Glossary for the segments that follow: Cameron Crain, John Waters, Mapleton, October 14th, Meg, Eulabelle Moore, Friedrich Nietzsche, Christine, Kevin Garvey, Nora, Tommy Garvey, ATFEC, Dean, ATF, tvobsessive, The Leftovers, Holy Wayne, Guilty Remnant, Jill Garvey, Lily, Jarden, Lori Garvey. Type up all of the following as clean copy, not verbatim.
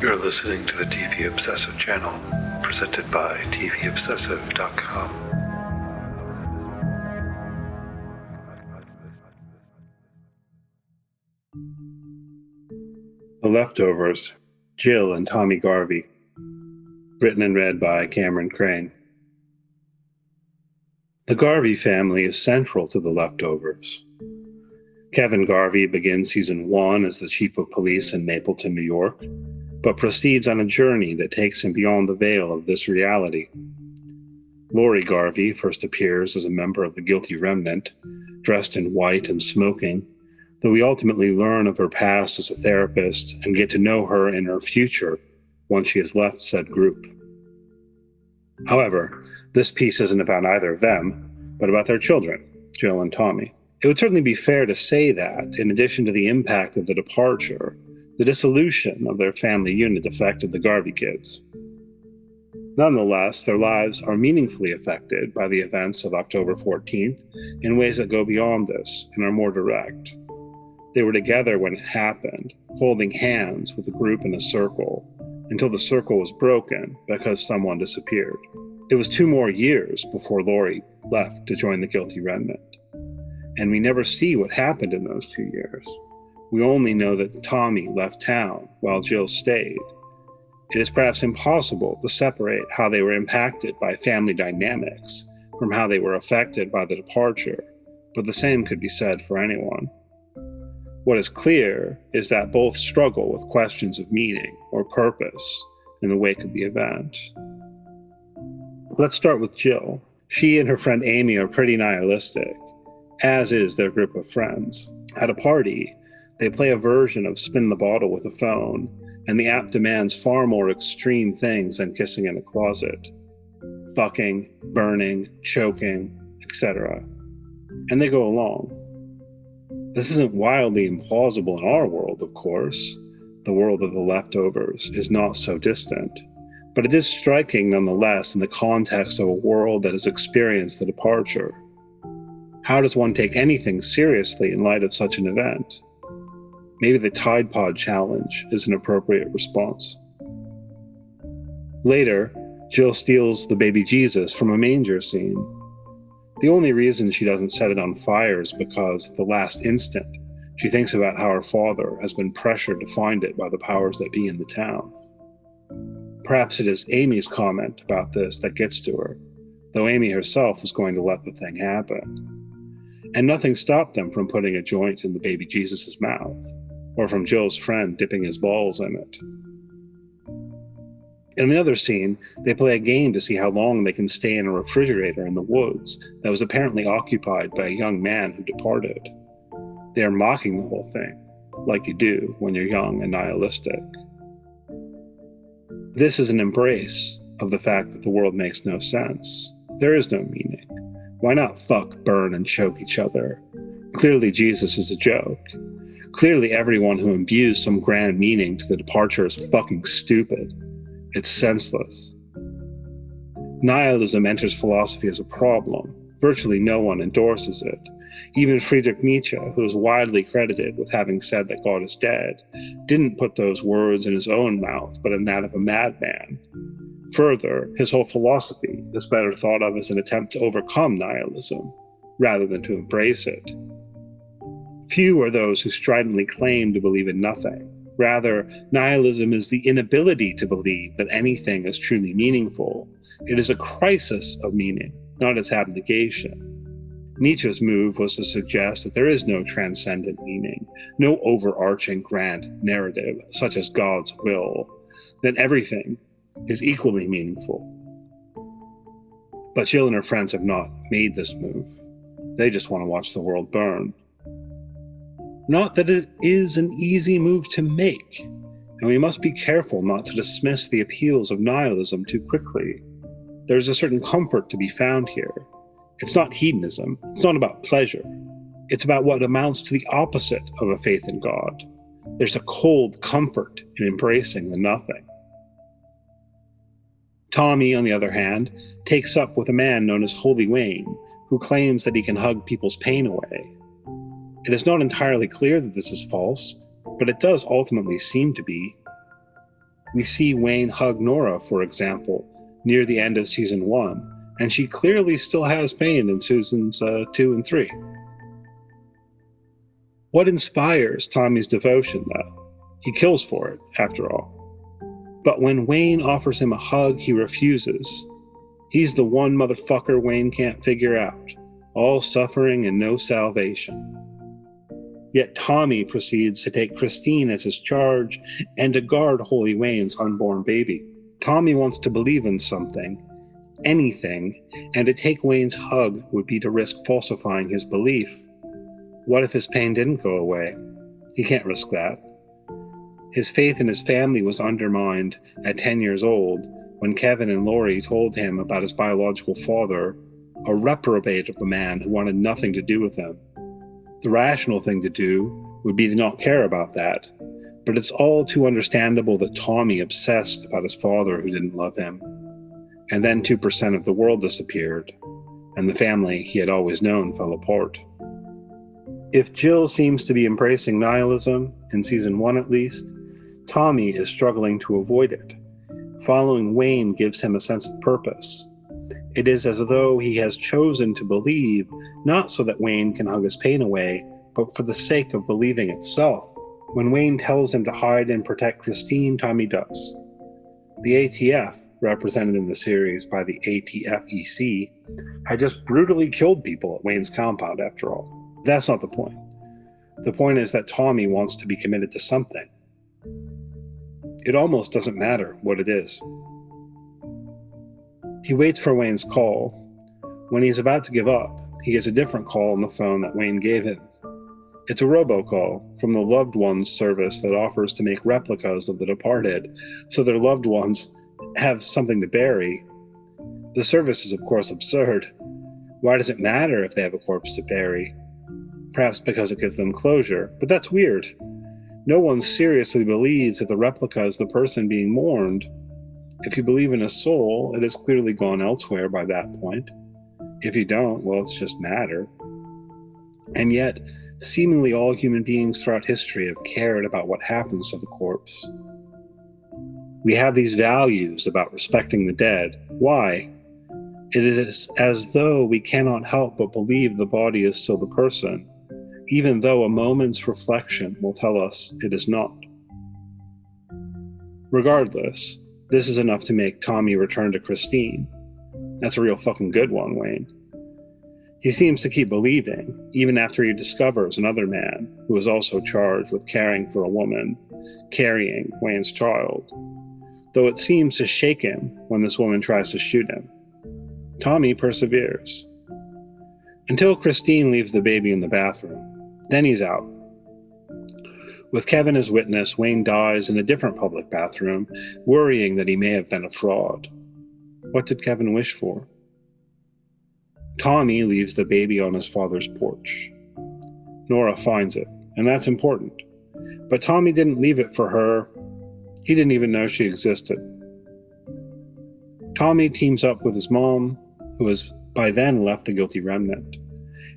You're listening to the TV Obsessive channel, presented by tvobsessive.com. The Leftovers, Jill and Tommy Garvey. Written and read by Cameron Crain. The Garvey family is central to The Leftovers. Kevin Garvey begins Season 1 as the chief of police in Mapleton, New York, but proceeds on a journey that takes him beyond the veil of this reality. Lori Garvey first appears as a member of the Guilty Remnant, dressed in white and smoking, though we ultimately learn of her past as a therapist and get to know her in her future once she has left said group. However, this piece isn't about either of them, but about their children, Jill and Tommy. It would certainly be fair to say that, in addition to the impact of the departure, the dissolution of their family unit affected the Garvey kids. Nonetheless, their lives are meaningfully affected by the events of October 14th in ways that go beyond this and are more direct. They were together when it happened, holding hands with a group in a circle, until the circle was broken because someone disappeared. It was 2 more years before Lori left to join the Guilty Remnant, and we never see what happened in those 2 years. We only know that Tommy left town while Jill stayed. It is perhaps impossible to separate how they were impacted by family dynamics from how they were affected by the departure, but the same could be said for anyone. What is clear is that both struggle with questions of meaning or purpose in the wake of the event. Let's start with Jill. She and her friend Amy are pretty nihilistic, as is their group of friends. At a party, they play a version of spin the bottle with a phone, and the app demands far more extreme things than kissing in a closet. Bucking, burning, choking, etc. And they go along. This isn't wildly implausible in our world, of course. The world of The Leftovers is not so distant, but it is striking nonetheless in the context of a world that has experienced the departure. How does one take anything seriously in light of such an event? Maybe the Tide Pod challenge is an appropriate response. Later, Jill steals the baby Jesus from a manger scene. The only reason she doesn't set it on fire is because, at the last instant, she thinks about how her father has been pressured to find it by the powers that be in the town. Perhaps it is Amy's comment about this that gets to her, though Amy herself was going to let the thing happen. And nothing stopped them from putting a joint in the baby Jesus' mouth, or from Jill's friend dipping his balls in it. In another scene, they play a game to see how long they can stay in a refrigerator in the woods that was apparently occupied by a young man who departed. They are mocking the whole thing, like you do when you're young and nihilistic. This is an embrace of the fact that the world makes no sense. There is no meaning. Why not fuck, burn, and choke each other? Clearly, Jesus is a joke. Clearly, everyone who imbues some grand meaning to the departure is fucking stupid. It's senseless. Nihilism enters philosophy as a problem. Virtually no one endorses it. Even Friedrich Nietzsche, who is widely credited with having said that God is dead, didn't put those words in his own mouth, but in that of a madman. Further, his whole philosophy is better thought of as an attempt to overcome nihilism, rather than to embrace it. Few are those who stridently claim to believe in nothing. Rather, nihilism is the inability to believe that anything is truly meaningful. It is a crisis of meaning, not its abnegation. Nietzsche's move was to suggest that there is no transcendent meaning, no overarching grand narrative, such as God's will, that everything is equally meaningful. But Jill and her friends have not made this move. They just want to watch the world burn. Not that it is an easy move to make, and we must be careful not to dismiss the appeals of nihilism too quickly. There's a certain comfort to be found here. It's not hedonism, it's not about pleasure. It's about what amounts to the opposite of a faith in God. There's a cold comfort in embracing the nothing. Tommy, on the other hand, takes up with a man known as Holy Wayne, who claims that he can hug people's pain away. It is not entirely clear that this is false, but it does ultimately seem to be. We see Wayne hug Nora, for example, near the end of season 1, and she clearly still has pain in seasons 2 and 3. What inspires Tommy's devotion, though? He kills for it, after all. But when Wayne offers him a hug, he refuses. He's the one motherfucker Wayne can't figure out, all suffering and no salvation. Yet Tommy proceeds to take Christine as his charge and to guard Holy Wayne's unborn baby. Tommy wants to believe in something, anything, and to take Wayne's hug would be to risk falsifying his belief. What if his pain didn't go away? He can't risk that. His faith in his family was undermined at 10 years old when Kevin and Lori told him about his biological father, a reprobate of a man who wanted nothing to do with him. The rational thing to do would be to not care about that, but it's all too understandable that Tommy obsessed about his father who didn't love him. And then 2% of the world disappeared, and the family he had always known fell apart. If Jill seems to be embracing nihilism, in season 1 at least, Tommy is struggling to avoid it. Following Wayne gives him a sense of purpose. It is as though he has chosen to believe, not so that Wayne can hug his pain away, but for the sake of believing itself. When Wayne tells him to hide and protect Christine, Tommy does. The ATF, represented in the series by the ATFEC, had just brutally killed people at Wayne's compound, after all. That's not the point. The point is that Tommy wants to be committed to something. It almost doesn't matter what it is. He waits for Wayne's call. When he's about to give up, he gets a different call on the phone that Wayne gave him. It's a robocall from the loved ones service that offers to make replicas of the departed, so their loved ones have something to bury. The service is, of course, absurd. Why does it matter if they have a corpse to bury? Perhaps because it gives them closure, but that's weird. No one seriously believes that the replica is the person being mourned. If you believe in a soul, it has clearly gone elsewhere by that point. If you don't, well, it's just matter. And yet, seemingly all human beings throughout history have cared about what happens to the corpse. We have these values about respecting the dead. Why? It is as though we cannot help but believe the body is still the person, even though a moment's reflection will tell us it is not. Regardless, this is enough to make Tommy return to Christine. That's a real fucking good one, Wayne. He seems to keep believing, even after he discovers another man who is also charged with caring for a woman, carrying Wayne's child, though it seems to shake him when this woman tries to shoot him. Tommy perseveres. Until Christine leaves the baby in the bathroom. Then he's out. With Kevin as witness, Wayne dies in a different public bathroom, worrying that he may have been a fraud. What did Kevin wish for? Tommy leaves the baby on his father's porch. Nora finds it, and that's important. But Tommy didn't leave it for her. He didn't even know she existed. Tommy teams up with his mom, who has by then left the Guilty Remnant,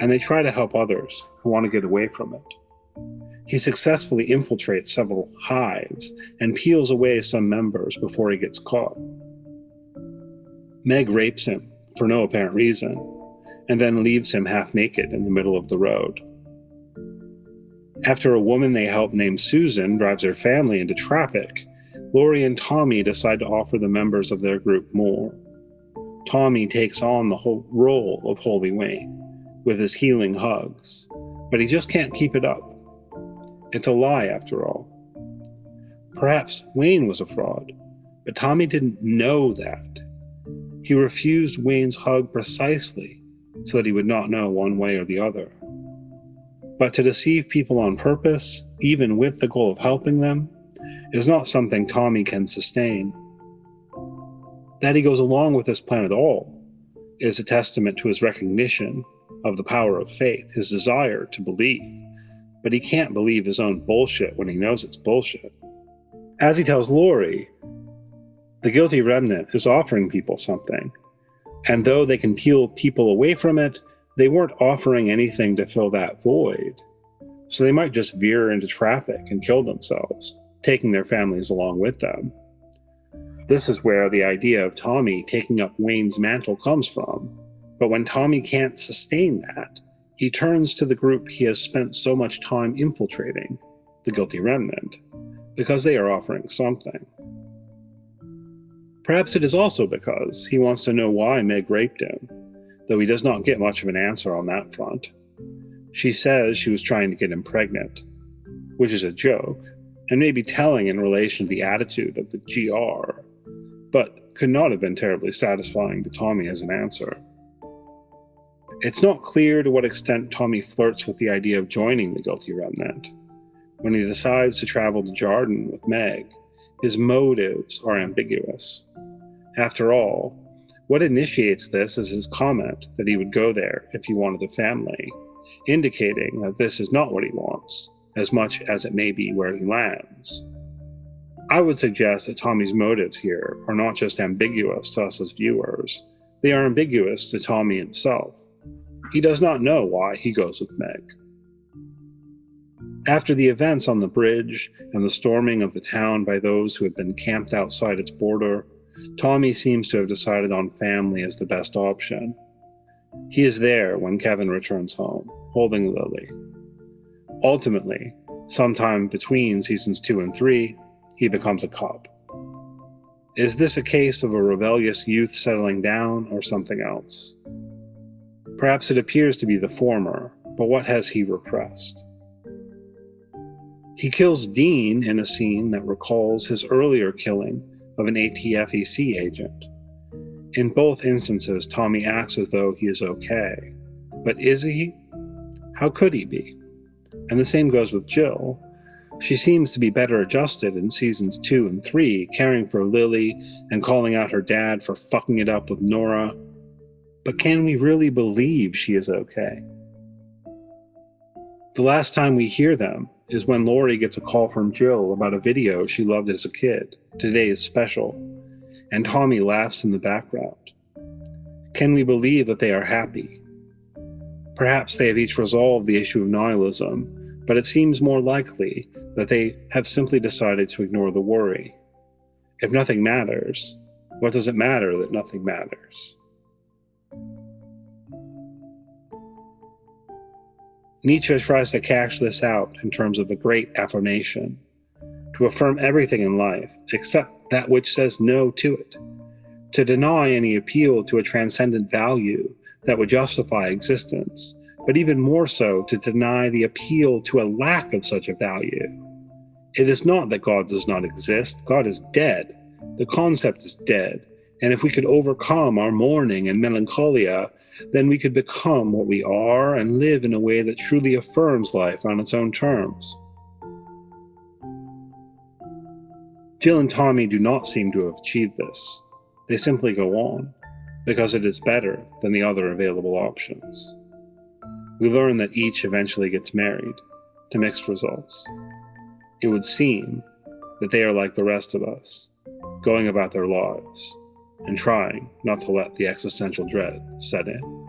and they try to help others who want to get away from it. He successfully infiltrates several hives and peels away some members before he gets caught. Meg rapes him for no apparent reason, and then leaves him half naked in the middle of the road. After a woman they help named Susan drives their family into traffic, Lori and Tommy decide to offer the members of their group more. Tommy takes on the whole role of Holy Wayne with his healing hugs, but he just can't keep it up. It's a lie, after all. Perhaps Wayne was a fraud, but Tommy didn't know that. He refused Wayne's hug precisely so that he would not know one way or the other. But to deceive people on purpose, even with the goal of helping them, is not something Tommy can sustain. That he goes along with this plan at all is a testament to his recognition of the power of faith, his desire to believe. But he can't believe his own bullshit when he knows it's bullshit. As he tells Lori, the Guilty Remnant is offering people something, and though they can peel people away from it, they weren't offering anything to fill that void. So they might just veer into traffic and kill themselves, taking their families along with them. This is where the idea of Tommy taking up Wayne's mantle comes from. But when Tommy can't sustain that, he turns to the group he has spent so much time infiltrating, the Guilty Remnant, because they are offering something. Perhaps it is also because he wants to know why Meg raped him, though he does not get much of an answer on that front. She says she was trying to get him pregnant, which is a joke, and may be telling in relation to the attitude of the GR, but could not have been terribly satisfying to Tommy as an answer. It's not clear to what extent Tommy flirts with the idea of joining the Guilty Remnant. When he decides to travel to Jarden with Meg, his motives are ambiguous. After all, what initiates this is his comment that he would go there if he wanted a family, indicating that this is not what he wants, as much as it may be where he lands. I would suggest that Tommy's motives here are not just ambiguous to us as viewers, they are ambiguous to Tommy himself. He does not know why he goes with Meg. After the events on the bridge and the storming of the town by those who had been camped outside its border, Tommy seems to have decided on family as the best option. He is there when Kevin returns home, holding Lily. Ultimately, sometime between seasons 2 and 3, he becomes a cop. Is this a case of a rebellious youth settling down or something else? Perhaps it appears to be the former, but what has he repressed? He kills Dean in a scene that recalls his earlier killing of an ATFEC agent. In both instances, Tommy acts as though he is okay, but is he? How could he be? And the same goes with Jill. She seems to be better adjusted in seasons 2 and 3, caring for Lily and calling out her dad for fucking it up with Nora. But can we really believe she is okay? The last time we hear them is when Lori gets a call from Jill about a video she loved as a kid, today's special, and Tommy laughs in the background. Can we believe that they are happy? Perhaps they have each resolved the issue of nihilism, but it seems more likely that they have simply decided to ignore the worry. If nothing matters, what does it matter that nothing matters? Nietzsche tries to cash this out in terms of a great affirmation, to affirm everything in life except that which says no to it, to deny any appeal to a transcendent value that would justify existence, but even more so to deny the appeal to a lack of such a value. It is not that God does not exist, God is dead, the concept is dead, and if we could overcome our mourning and melancholia, then we could become what we are and live in a way that truly affirms life on its own terms. Jill and Tommy do not seem to have achieved this. They simply go on, because it is better than the other available options. We learn that each eventually gets married, to mixed results. It would seem that they are like the rest of us, going about their lives and trying not to let the existential dread set in.